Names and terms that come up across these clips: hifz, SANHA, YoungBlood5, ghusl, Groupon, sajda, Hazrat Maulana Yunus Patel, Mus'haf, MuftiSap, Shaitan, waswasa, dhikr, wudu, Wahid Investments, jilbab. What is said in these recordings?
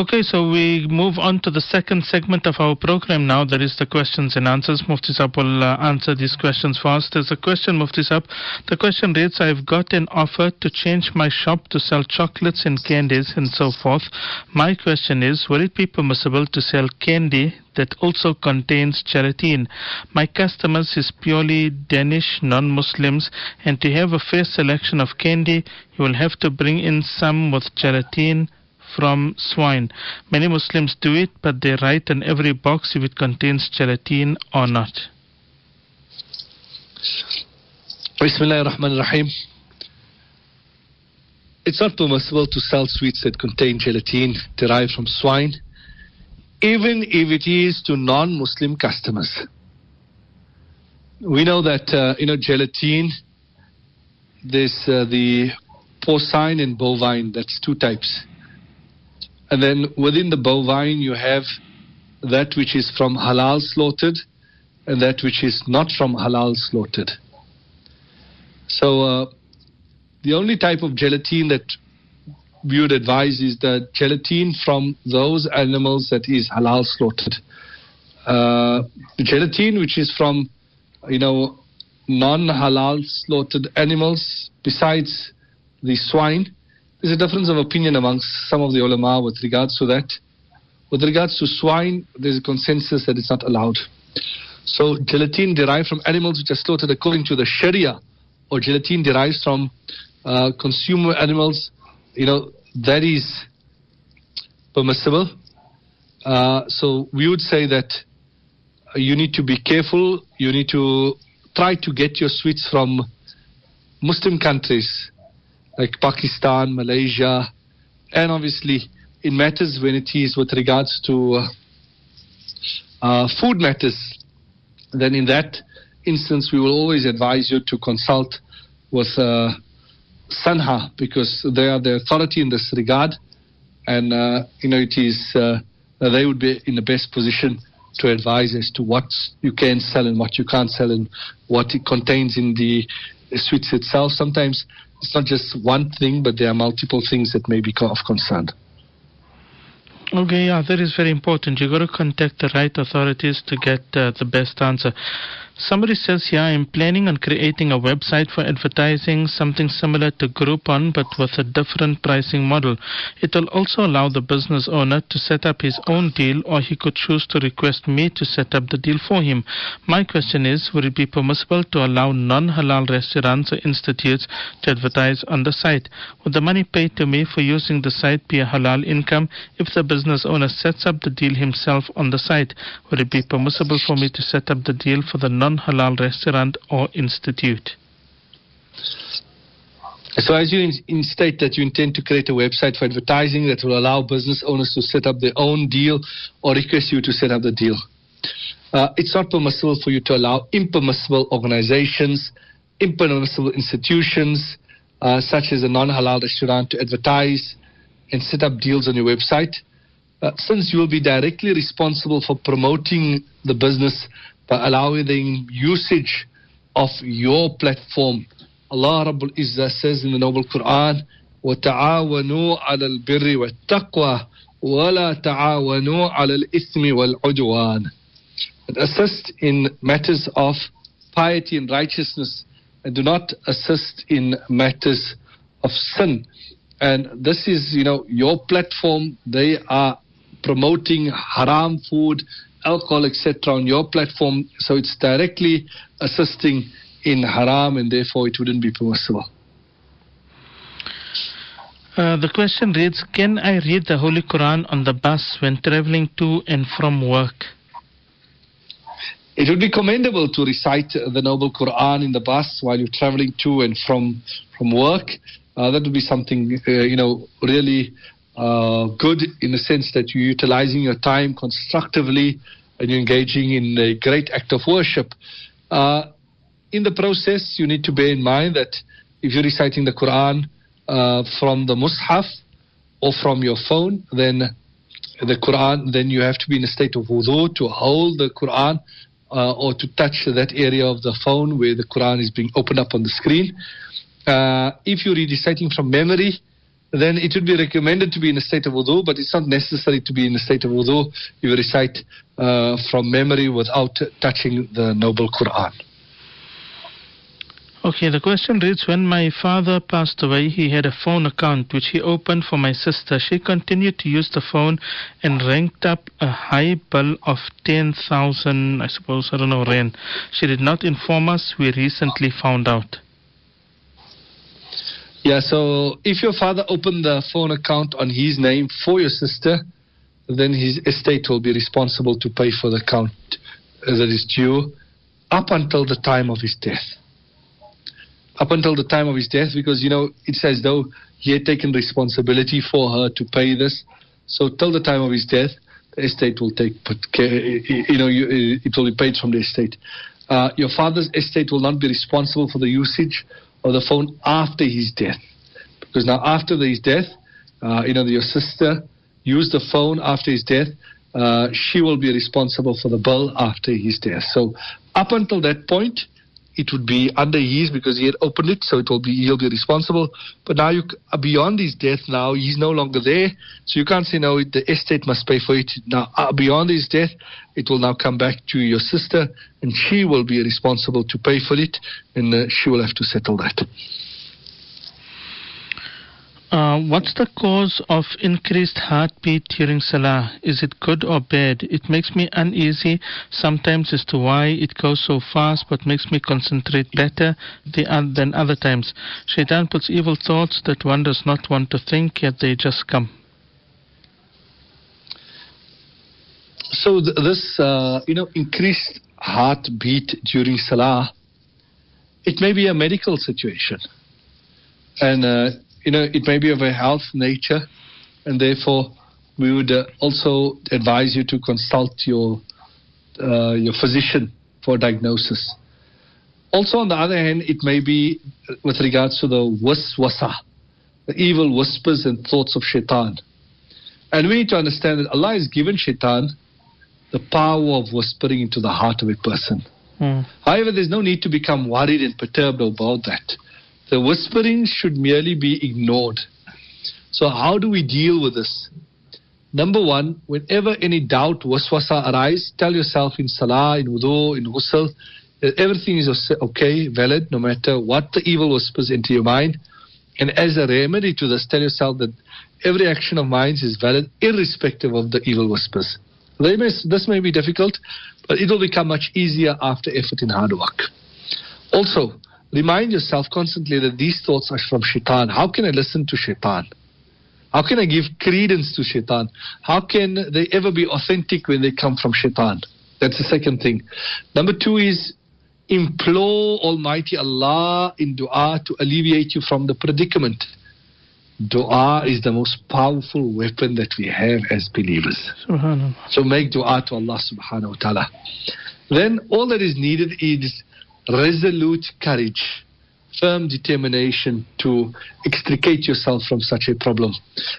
Okay, so we move on to the second segment of our program now, that is the questions and answers. MuftiSap will answer these questions for us. There's a question, MuftiSap. The question reads, I've got an offer to change my shop to sell chocolates and candies and so forth. My question is, will it be permissible to sell candy that also contains gelatine? My customers is purely Danish non-Muslims, and to have a fair selection of candy, you will have to bring in some with gelatine from swine. Many Muslims do it, but they write on every box if it contains gelatine or not. Bismillahirrahmanirrahim. It's not permissible to sell sweets that contain gelatine derived from swine, even if it is to non-Muslim customers. We know that, gelatine, there's the porcine and bovine, that's two types. And then within the bovine, you have that which is from halal slaughtered and that which is not from halal slaughtered. So the only type of gelatine that we would advise is the gelatine from those animals that is halal slaughtered. The gelatine which is from, non-halal slaughtered animals besides the swine, there's a difference of opinion amongst some of the ulama with regards to that. With regards to swine, there's a consensus that it's not allowed. So gelatine derived from animals which are slaughtered according to the Sharia, or gelatine derives from consumer animals, that is permissible. So we would say that you need to be careful. You need to try to get your sweets from Muslim countries like Pakistan, Malaysia, and obviously in matters when it is with regards to food matters, then in that instance we will always advise you to consult with SANHA, because they are the authority in this regard, and it is they would be in the best position to advise as to what you can sell and what you can't sell and what it contains in the sweets itself. Sometimes it's not just one thing, but there are multiple things that may be of concern. Okay, yeah, that is very important. You've got to contact the right authorities to get the best answer. Somebody says here, I'm planning on creating a website for advertising, something similar to Groupon, but with a different pricing model. It will also allow the business owner to set up his own deal, or he could choose to request me to set up the deal for him. My question is, would it be permissible to allow non-halal restaurants or institutes to advertise on the site? Would the money paid to me for using the site be a halal income? If the business owner sets up the deal himself on the site, would it be permissible for me to set up the deal for the non-halal restaurant or institute? So as you state that you intend to create a website for advertising that will allow business owners to set up their own deal or request you to set up the deal, it's not permissible for you to allow impermissible organizations, impermissible institutions such as a non-halal restaurant to advertise and set up deals on your website, since you will be directly responsible for promoting the business by allowing the usage of your platform. Allah Rabbul Izzah says in the Noble Quran, وَتَعَاوَنُوا عَلَى الْبِرِّ وَالتَّقْوَى وَلَا تَعَاوَنُوا عَلَى الْإِثْمِ وَالْعُدْوَانِ. And assist in matters of piety and righteousness, and do not assist in matters of sin. And this is, your platform. They are promoting haram food, alcohol, etc. on your platform, so it's directly assisting in haram, and therefore it wouldn't be permissible. The question reads, can I read the Holy Quran on the bus when traveling to and from work? It would be commendable to recite the Noble Quran in the bus while you're traveling to and from work. That would be something, really good, in the sense that you're utilizing your time constructively and you're engaging in a great act of worship. In the process, you need to bear in mind that if you're reciting the Quran from the Mus'haf or from your phone, then you have to be in a state of wudu to hold the Quran or to touch that area of the phone where the Quran is being opened up on the screen. If you're reciting from memory, then it would be recommended to be in a state of wudu, but it's not necessary to be in a state of wudu. You recite from memory without touching the noble Quran. Okay, the question reads, when my father passed away, he had a phone account which he opened for my sister. She continued to use the phone and ranked up a high bill of 10,000, I suppose, I don't know, rand. She did not inform us. We recently found out. Yeah, so if your father opened the phone account on his name for your sister, then his estate will be responsible to pay for the account that is due up until the time of his death. Up until the time of his death, because, you know, it's as though he had taken responsibility for her to pay this. So till the time of his death, the estate will take, it will be paid from the estate. Your father's estate will not be responsible for the usage of the phone after his death. Because now after his death, your sister used the phone after his death. She will be responsible for the bill after his death. So up until that point, it would be under his, because he had opened it, so he'll be responsible. But now beyond his death, now he's no longer there, so you can't say no. The estate must pay for it. Now beyond his death, it will now come back to your sister, and she will be responsible to pay for it, and she will have to settle that. What's the cause of increased heartbeat during Salah? Is it good or bad? It makes me uneasy sometimes as to why it goes so fast, but makes me concentrate better than other times. Shaitan puts evil thoughts that one does not want to think, yet they just come. So this increased heartbeat during Salah, it may be a medical situation. And it may be of a health nature, and therefore we would also advise you to consult your physician for diagnosis. Also, on the other hand, it may be with regards to the waswasa, the evil whispers and thoughts of shaitan. And we need to understand that Allah has given shaitan the power of whispering into the heart of a person. However, there's no need to become worried and perturbed about that. The whispering should merely be ignored. So how do we deal with this? Number one, whenever any doubt, waswasa arise, tell yourself in salah, in wudu, in ghusl, that everything is okay, valid, no matter what the evil whispers into your mind. And as a remedy to this, tell yourself that every action of mine is valid, irrespective of the evil whispers. This may be difficult, but it will become much easier after effort and hard work. Also, remind yourself constantly that these thoughts are from shaitan. How can I listen to shaitan? How can I give credence to shaitan? How can they ever be authentic when they come from shaitan? That's the second thing. Number two is implore Almighty Allah in dua to alleviate you from the predicament. Dua is the most powerful weapon that we have as believers. SubhanAllah. So make dua to Allah subhanahu wa ta'ala. Then all that is needed is resolute courage, firm determination to extricate yourself from such a problem.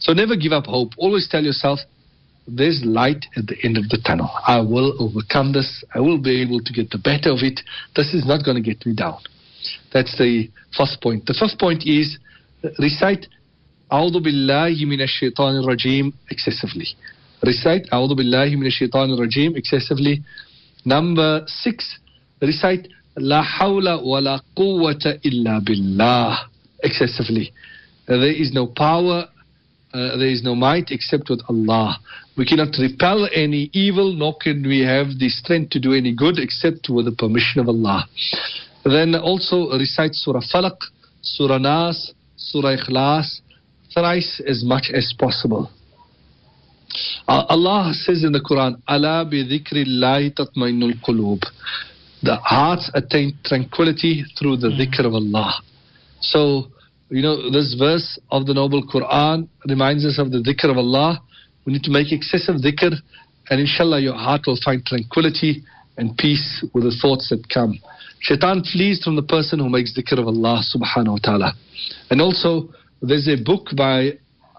So never give up hope. Always tell yourself, there's light at the end of the tunnel. I will overcome this. I will be able to get the better of it. This is not going to get me down. That's the first point. The first point is recite A'udhu Billahi Minash Shaitanir Rajeem excessively. Recite A'udhu Billahi Minash Shaitanir Rajeem excessively. Number 6, recite La hawla wa la quwwata illa billah excessively. There is no power, there is no might except with Allah. We cannot repel any evil, nor can we have the strength to do any good except with the permission of Allah. Then also recite Surah Falaq, Surah Nas, Surah Ikhlas thrice as much as possible. Allah says in the Quran, Ala bi dhikrillahi tatmainul qulub. The hearts attain tranquility through the dhikr of Allah. So, this verse of the Noble Quran reminds us of the dhikr of Allah. We need to make excessive dhikr, and inshallah your heart will find tranquility and peace with the thoughts that come. Shaitan flees from the person who makes dhikr of Allah subhanahu wa ta'ala. And also, there's a book by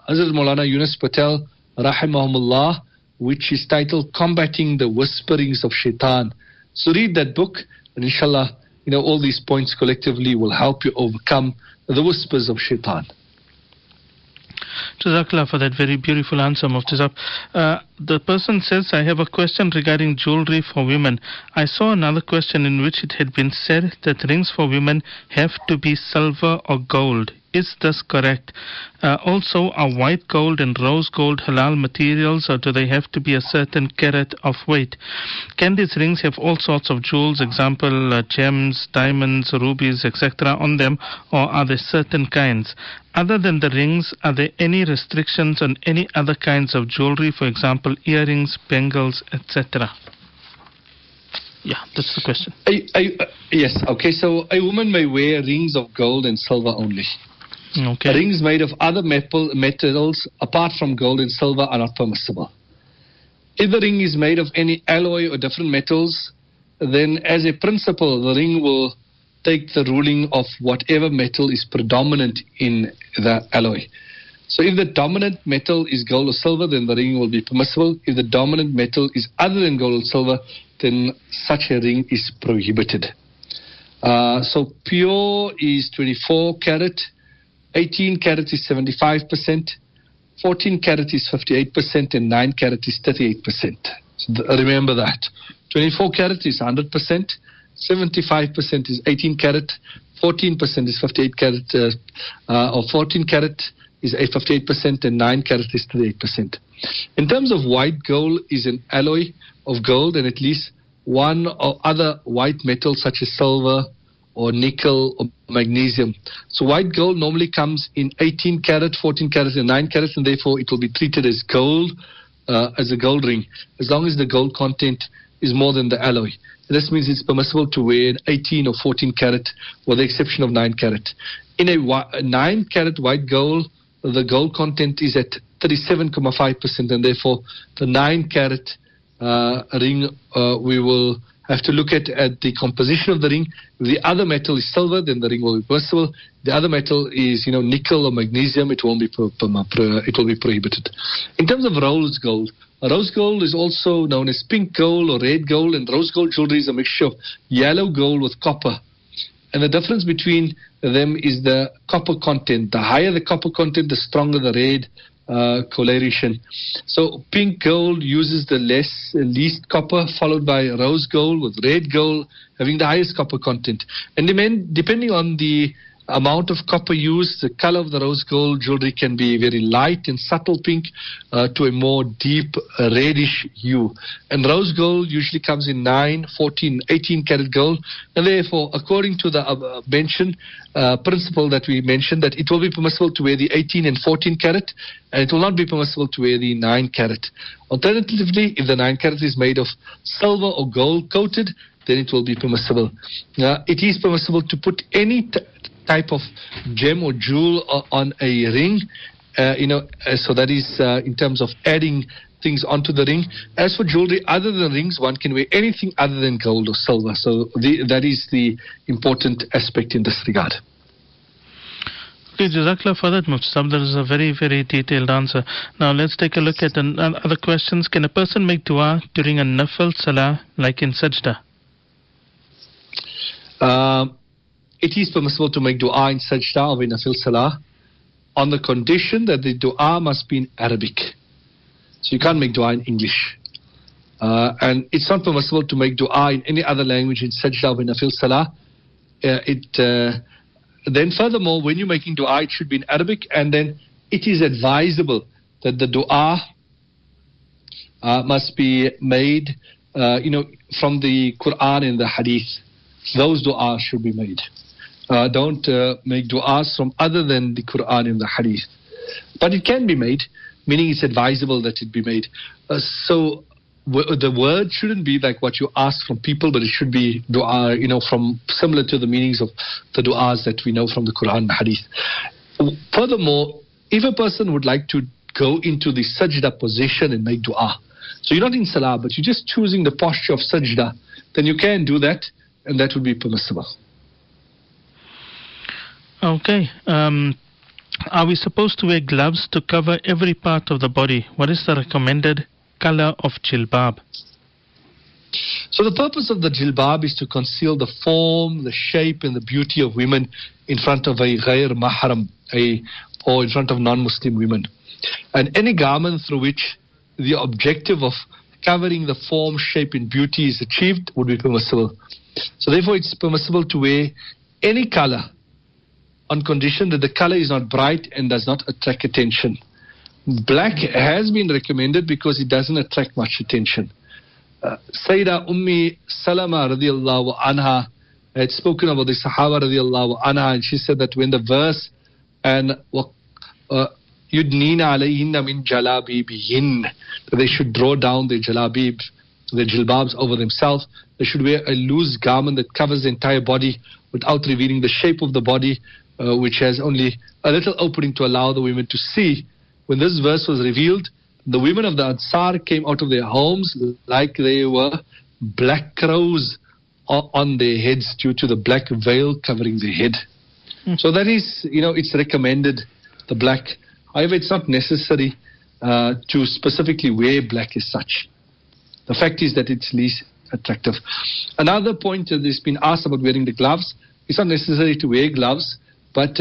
Hazrat Maulana Yunus Patel, rahimahumullah, which is titled Combating the Whisperings of Shaitan. So read that book, and inshallah, all these points collectively will help you overcome the whispers of shaitan. Jazakallah for that very beautiful answer, MuftiSap. The person says, I have a question regarding jewelry for women. I saw another question in which it had been said that rings for women have to be silver or gold. Is this correct? Also, are white gold and rose gold halal materials, or do they have to be a certain carat of weight? Can these rings have all sorts of jewels, example gems, diamonds, rubies, etc. on them, or are there certain kinds? Other than the rings, are there any restrictions on any other kinds of jewelry, for example earrings, bangles, etc.? Yeah, that's the question. Yes, okay, so a woman may wear rings of gold and silver only. Okay. Rings made of other metals apart from gold and silver are not permissible. If the ring is made of any alloy or different metals, then as a principle, the ring will take the ruling of whatever metal is predominant in the alloy. So if the dominant metal is gold or silver, then the ring will be permissible. If the dominant metal is other than gold or silver, then such a ring is prohibited. So pure is 24 carat, 18 carat is 75%, 14 carat is 58%, and 9 carat is 38%. So remember that. 24 carat is 100%, 75% is 18 carat, 14% is 58 carat, or 14 carat is 58%, and 9 carat is 38%. In terms of white gold, is an alloy of gold and at least one or other white metal such as silver or nickel or magnesium. So white gold normally comes in 18 carat, 14 carat, and 9 carat, and therefore it will be treated as gold, as a gold ring, as long as the gold content is more than the alloy. This means it's permissible to wear 18 or 14 carat with the exception of 9 carat. In a 9 carat white gold, the gold content is at 37.5%, and therefore the 9 carat ring, we will have to look at the composition of the ring. If the other metal is silver, then the ring will be permissible. If the other metal is, nickel or magnesium, it won't be it will be prohibited. In terms of rose gold is also known as pink gold or red gold, and rose gold jewelry is a mixture of yellow gold with copper. And the difference between them is the copper content. The higher the copper content, the stronger the red coloration. So pink gold uses the least copper, followed by rose gold, with red gold having the highest copper content. And depending on the amount of copper used, the color of the rose gold jewelry can be very light and subtle pink to a more deep reddish hue. And rose gold usually comes in 9, 14, 18 karat gold, and therefore, according to the principle that we mentioned, that it will be permissible to wear the 18 and 14 karat, and it will not be permissible to wear the 9 karat. Alternatively, if the 9 karat is made of silver or gold coated, then it will be permissible. It is permissible to put any type of gem or jewel on a ring, so that is in terms of adding things onto the ring. As for jewelry other than rings, one can wear anything other than gold or silver. So that is the important aspect in this regard. Jazakallah for that, Mus'haf. That is a very, very detailed answer. Now let's take a look at other questions. Can a person make dua during a nafil salah, like in sajda? It is permissible to make dua in sajda or in nafil salah on the condition that the dua must be in Arabic. So you can't make dua in English. And it's not permissible to make dua in any other language in sajda or in nafil salah. Then furthermore, when you're making dua, it should be in Arabic, and then it is advisable that the dua must be made from the Quran and the Hadith. Those du'as should be made. Don't make du'as from other than the Quran and the Hadith. But it can be made, meaning it's advisable that it be made. The word shouldn't be like what you ask from people, but it should be du'a, from similar to the meanings of the du'as that we know from the Quran and Hadith. Furthermore, if a person would like to go into the sajda position and make du'a, so you're not in salah, but you're just choosing the posture of sajda, then you can do that, and that would be permissible. Okay. Are we supposed to wear gloves to cover every part of the body? What is the recommended color of jilbab? So the purpose of the jilbab is to conceal the form, the shape, and the beauty of women in front of a ghair mahram, a or in front of non-Muslim women. And any garment through which the objective of covering the form, shape, and beauty is achieved would be permissible. So therefore it's permissible to wear any color on condition that the color is not bright and does not attract attention. Black has been recommended because it doesn't attract much attention. Sayyidah Ummi Salama radiallahu anha had spoken about the Sahaba radiallahu anha, and she said that when the verse and yudnina alayhinna min jalabibihin, that they should draw down their jalabib, their jilbabs over themselves, they should wear a loose garment that covers the entire body without revealing the shape of the body, which has only a little opening to allow the women to see. When this verse was revealed, the women of the Ansar came out of their homes like they were black crows on their heads due to the black veil covering their head. So that is, it's recommended, the black. However, it's not necessary to specifically wear black as such. The fact is that it's least attractive. Another point that has been asked about wearing the gloves, it's not necessary to wear gloves, but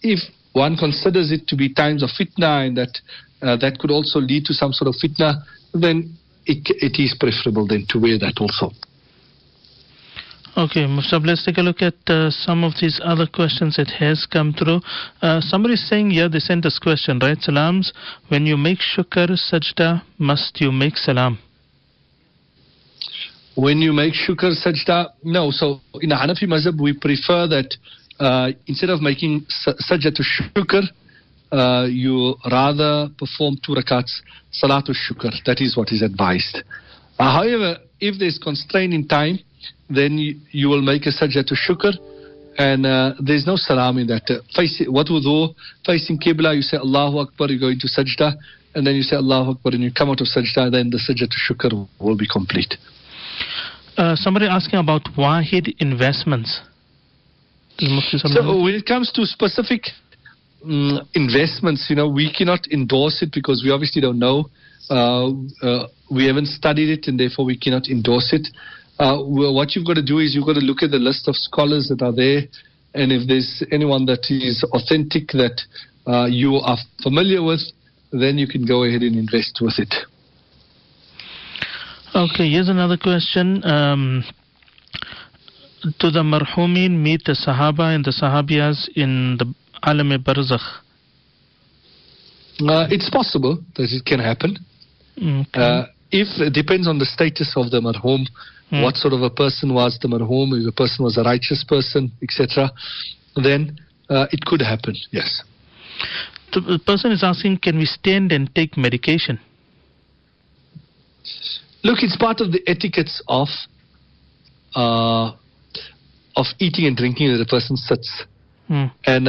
if one considers it to be times of fitna and that could also lead to some sort of fitna, then it is preferable then to wear that also. Okay, Mus'haf, let's take a look at some of these other questions that has come through. Somebody is saying here, they sent this question, right? Salams, when you make shukr, sajda, must you make salam? When you make shukr, sajda, no. So in the Hanafi mazhab, we prefer that instead of making sajda to shukr, you rather perform 2 rakats, salatu shukr. That is what is advised. However, if there is constraint in time, then you will make a sajda to shukr, and there's no salam in that. What wudu, facing Qibla, you say Allahu Akbar, you go into sajda, and then you say Allahu Akbar, and you come out of sajda, then the sajda to shukr will be complete. Somebody asking about Wahid Investments. So when it comes to specific investments, we cannot endorse it because we obviously don't know. We haven't studied it, and therefore we cannot endorse it. What you've got to do is you've got to look at the list of scholars that are there, and if there's anyone that is authentic that you are familiar with, then you can go ahead and invest with it. Okay, here's another question. Do the marhumin meet the Sahaba and the Sahabiyas in the Alam-e-Barzakh? It's possible that it can happen. Okay. If it depends on the status of the marhum, what sort of a person was the marhum, if the person was a righteous person, etc., then it could happen, yes. The person is asking, can we stand and take medication? Look, it's part of the etiquettes of eating and drinking that the person sits. And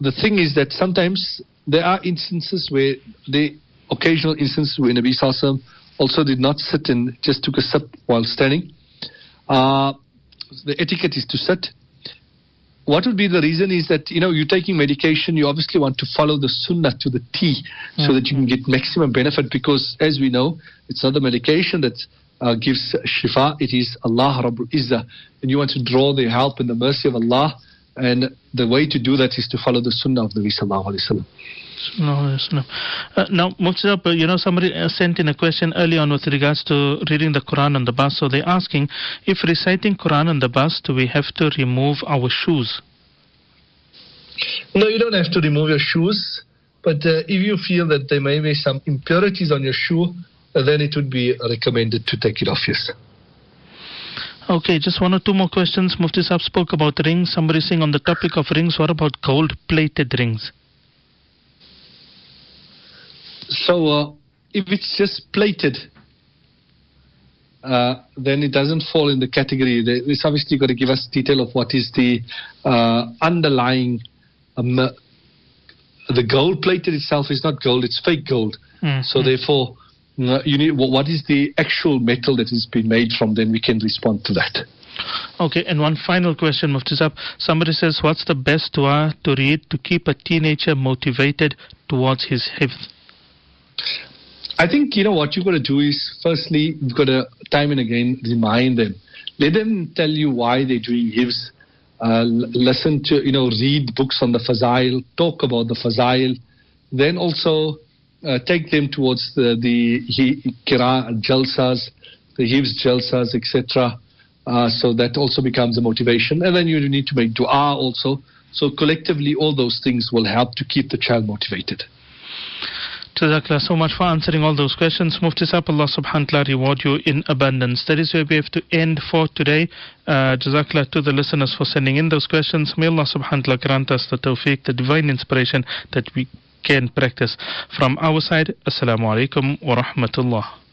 the thing is that sometimes there are instances where occasional instances where Nabi Sallallahu Alaihi Wasallam also did not sit and just took a sip while standing. The etiquette is to sit. What would be the reason is that, you're taking medication, you obviously want to follow the sunnah to the T, so that you can get maximum benefit, because as we know, it's not the medication that gives shifa, it is Allah Rabbul Izzah, and you want to draw the help and the mercy of Allah, and the way to do that is to follow the sunnah of the Nabi Sallallahu Alaihi Wasallam. Now, Mus'haf, somebody sent in a question early on with regards to reading the Quran on the bus. So they're asking, if reciting Quran on the bus, do we have to remove our shoes? No, you don't have to remove your shoes. But if you feel that there may be some impurities on your shoe, then it would be recommended to take it off, yes. Okay, just 1 or 2 more questions. Mufti Sahab spoke about rings. Somebody saying on the topic of rings, what about gold-plated rings? So if it's just plated, then it doesn't fall in the category. It's obviously got to give us detail of what is the underlying. The gold plated itself is not gold, it's fake gold. So therefore, you need what is the actual metal that is being made from, then we can respond to that. Okay, and 1 final question, Mufti Sahab. Somebody says, what's the best dua to read to keep a teenager motivated towards his hifz? I think, what you've got to do is, firstly, you've got to time and again remind them. Let them tell you why they're doing hifz. listen to, read books on the Fazail, talk about the Fazail, then also take them towards the Qira Jalsas, the Hifz Jalsas, etc. So that also becomes a motivation. And then you need to make dua also. So collectively, all those things will help to keep the child motivated. Jazakallah so much for answering all those questions. Mufti Sahab, Allah subhanahu wa ta'ala reward you in abundance. That is where we have to end for today. Jazakallah to the listeners for sending in those questions. May Allah subhanahu wa ta'ala grant us the tawfiq, the divine inspiration that we can practice. From our side, Assalamu alaikum wa rahmatullah.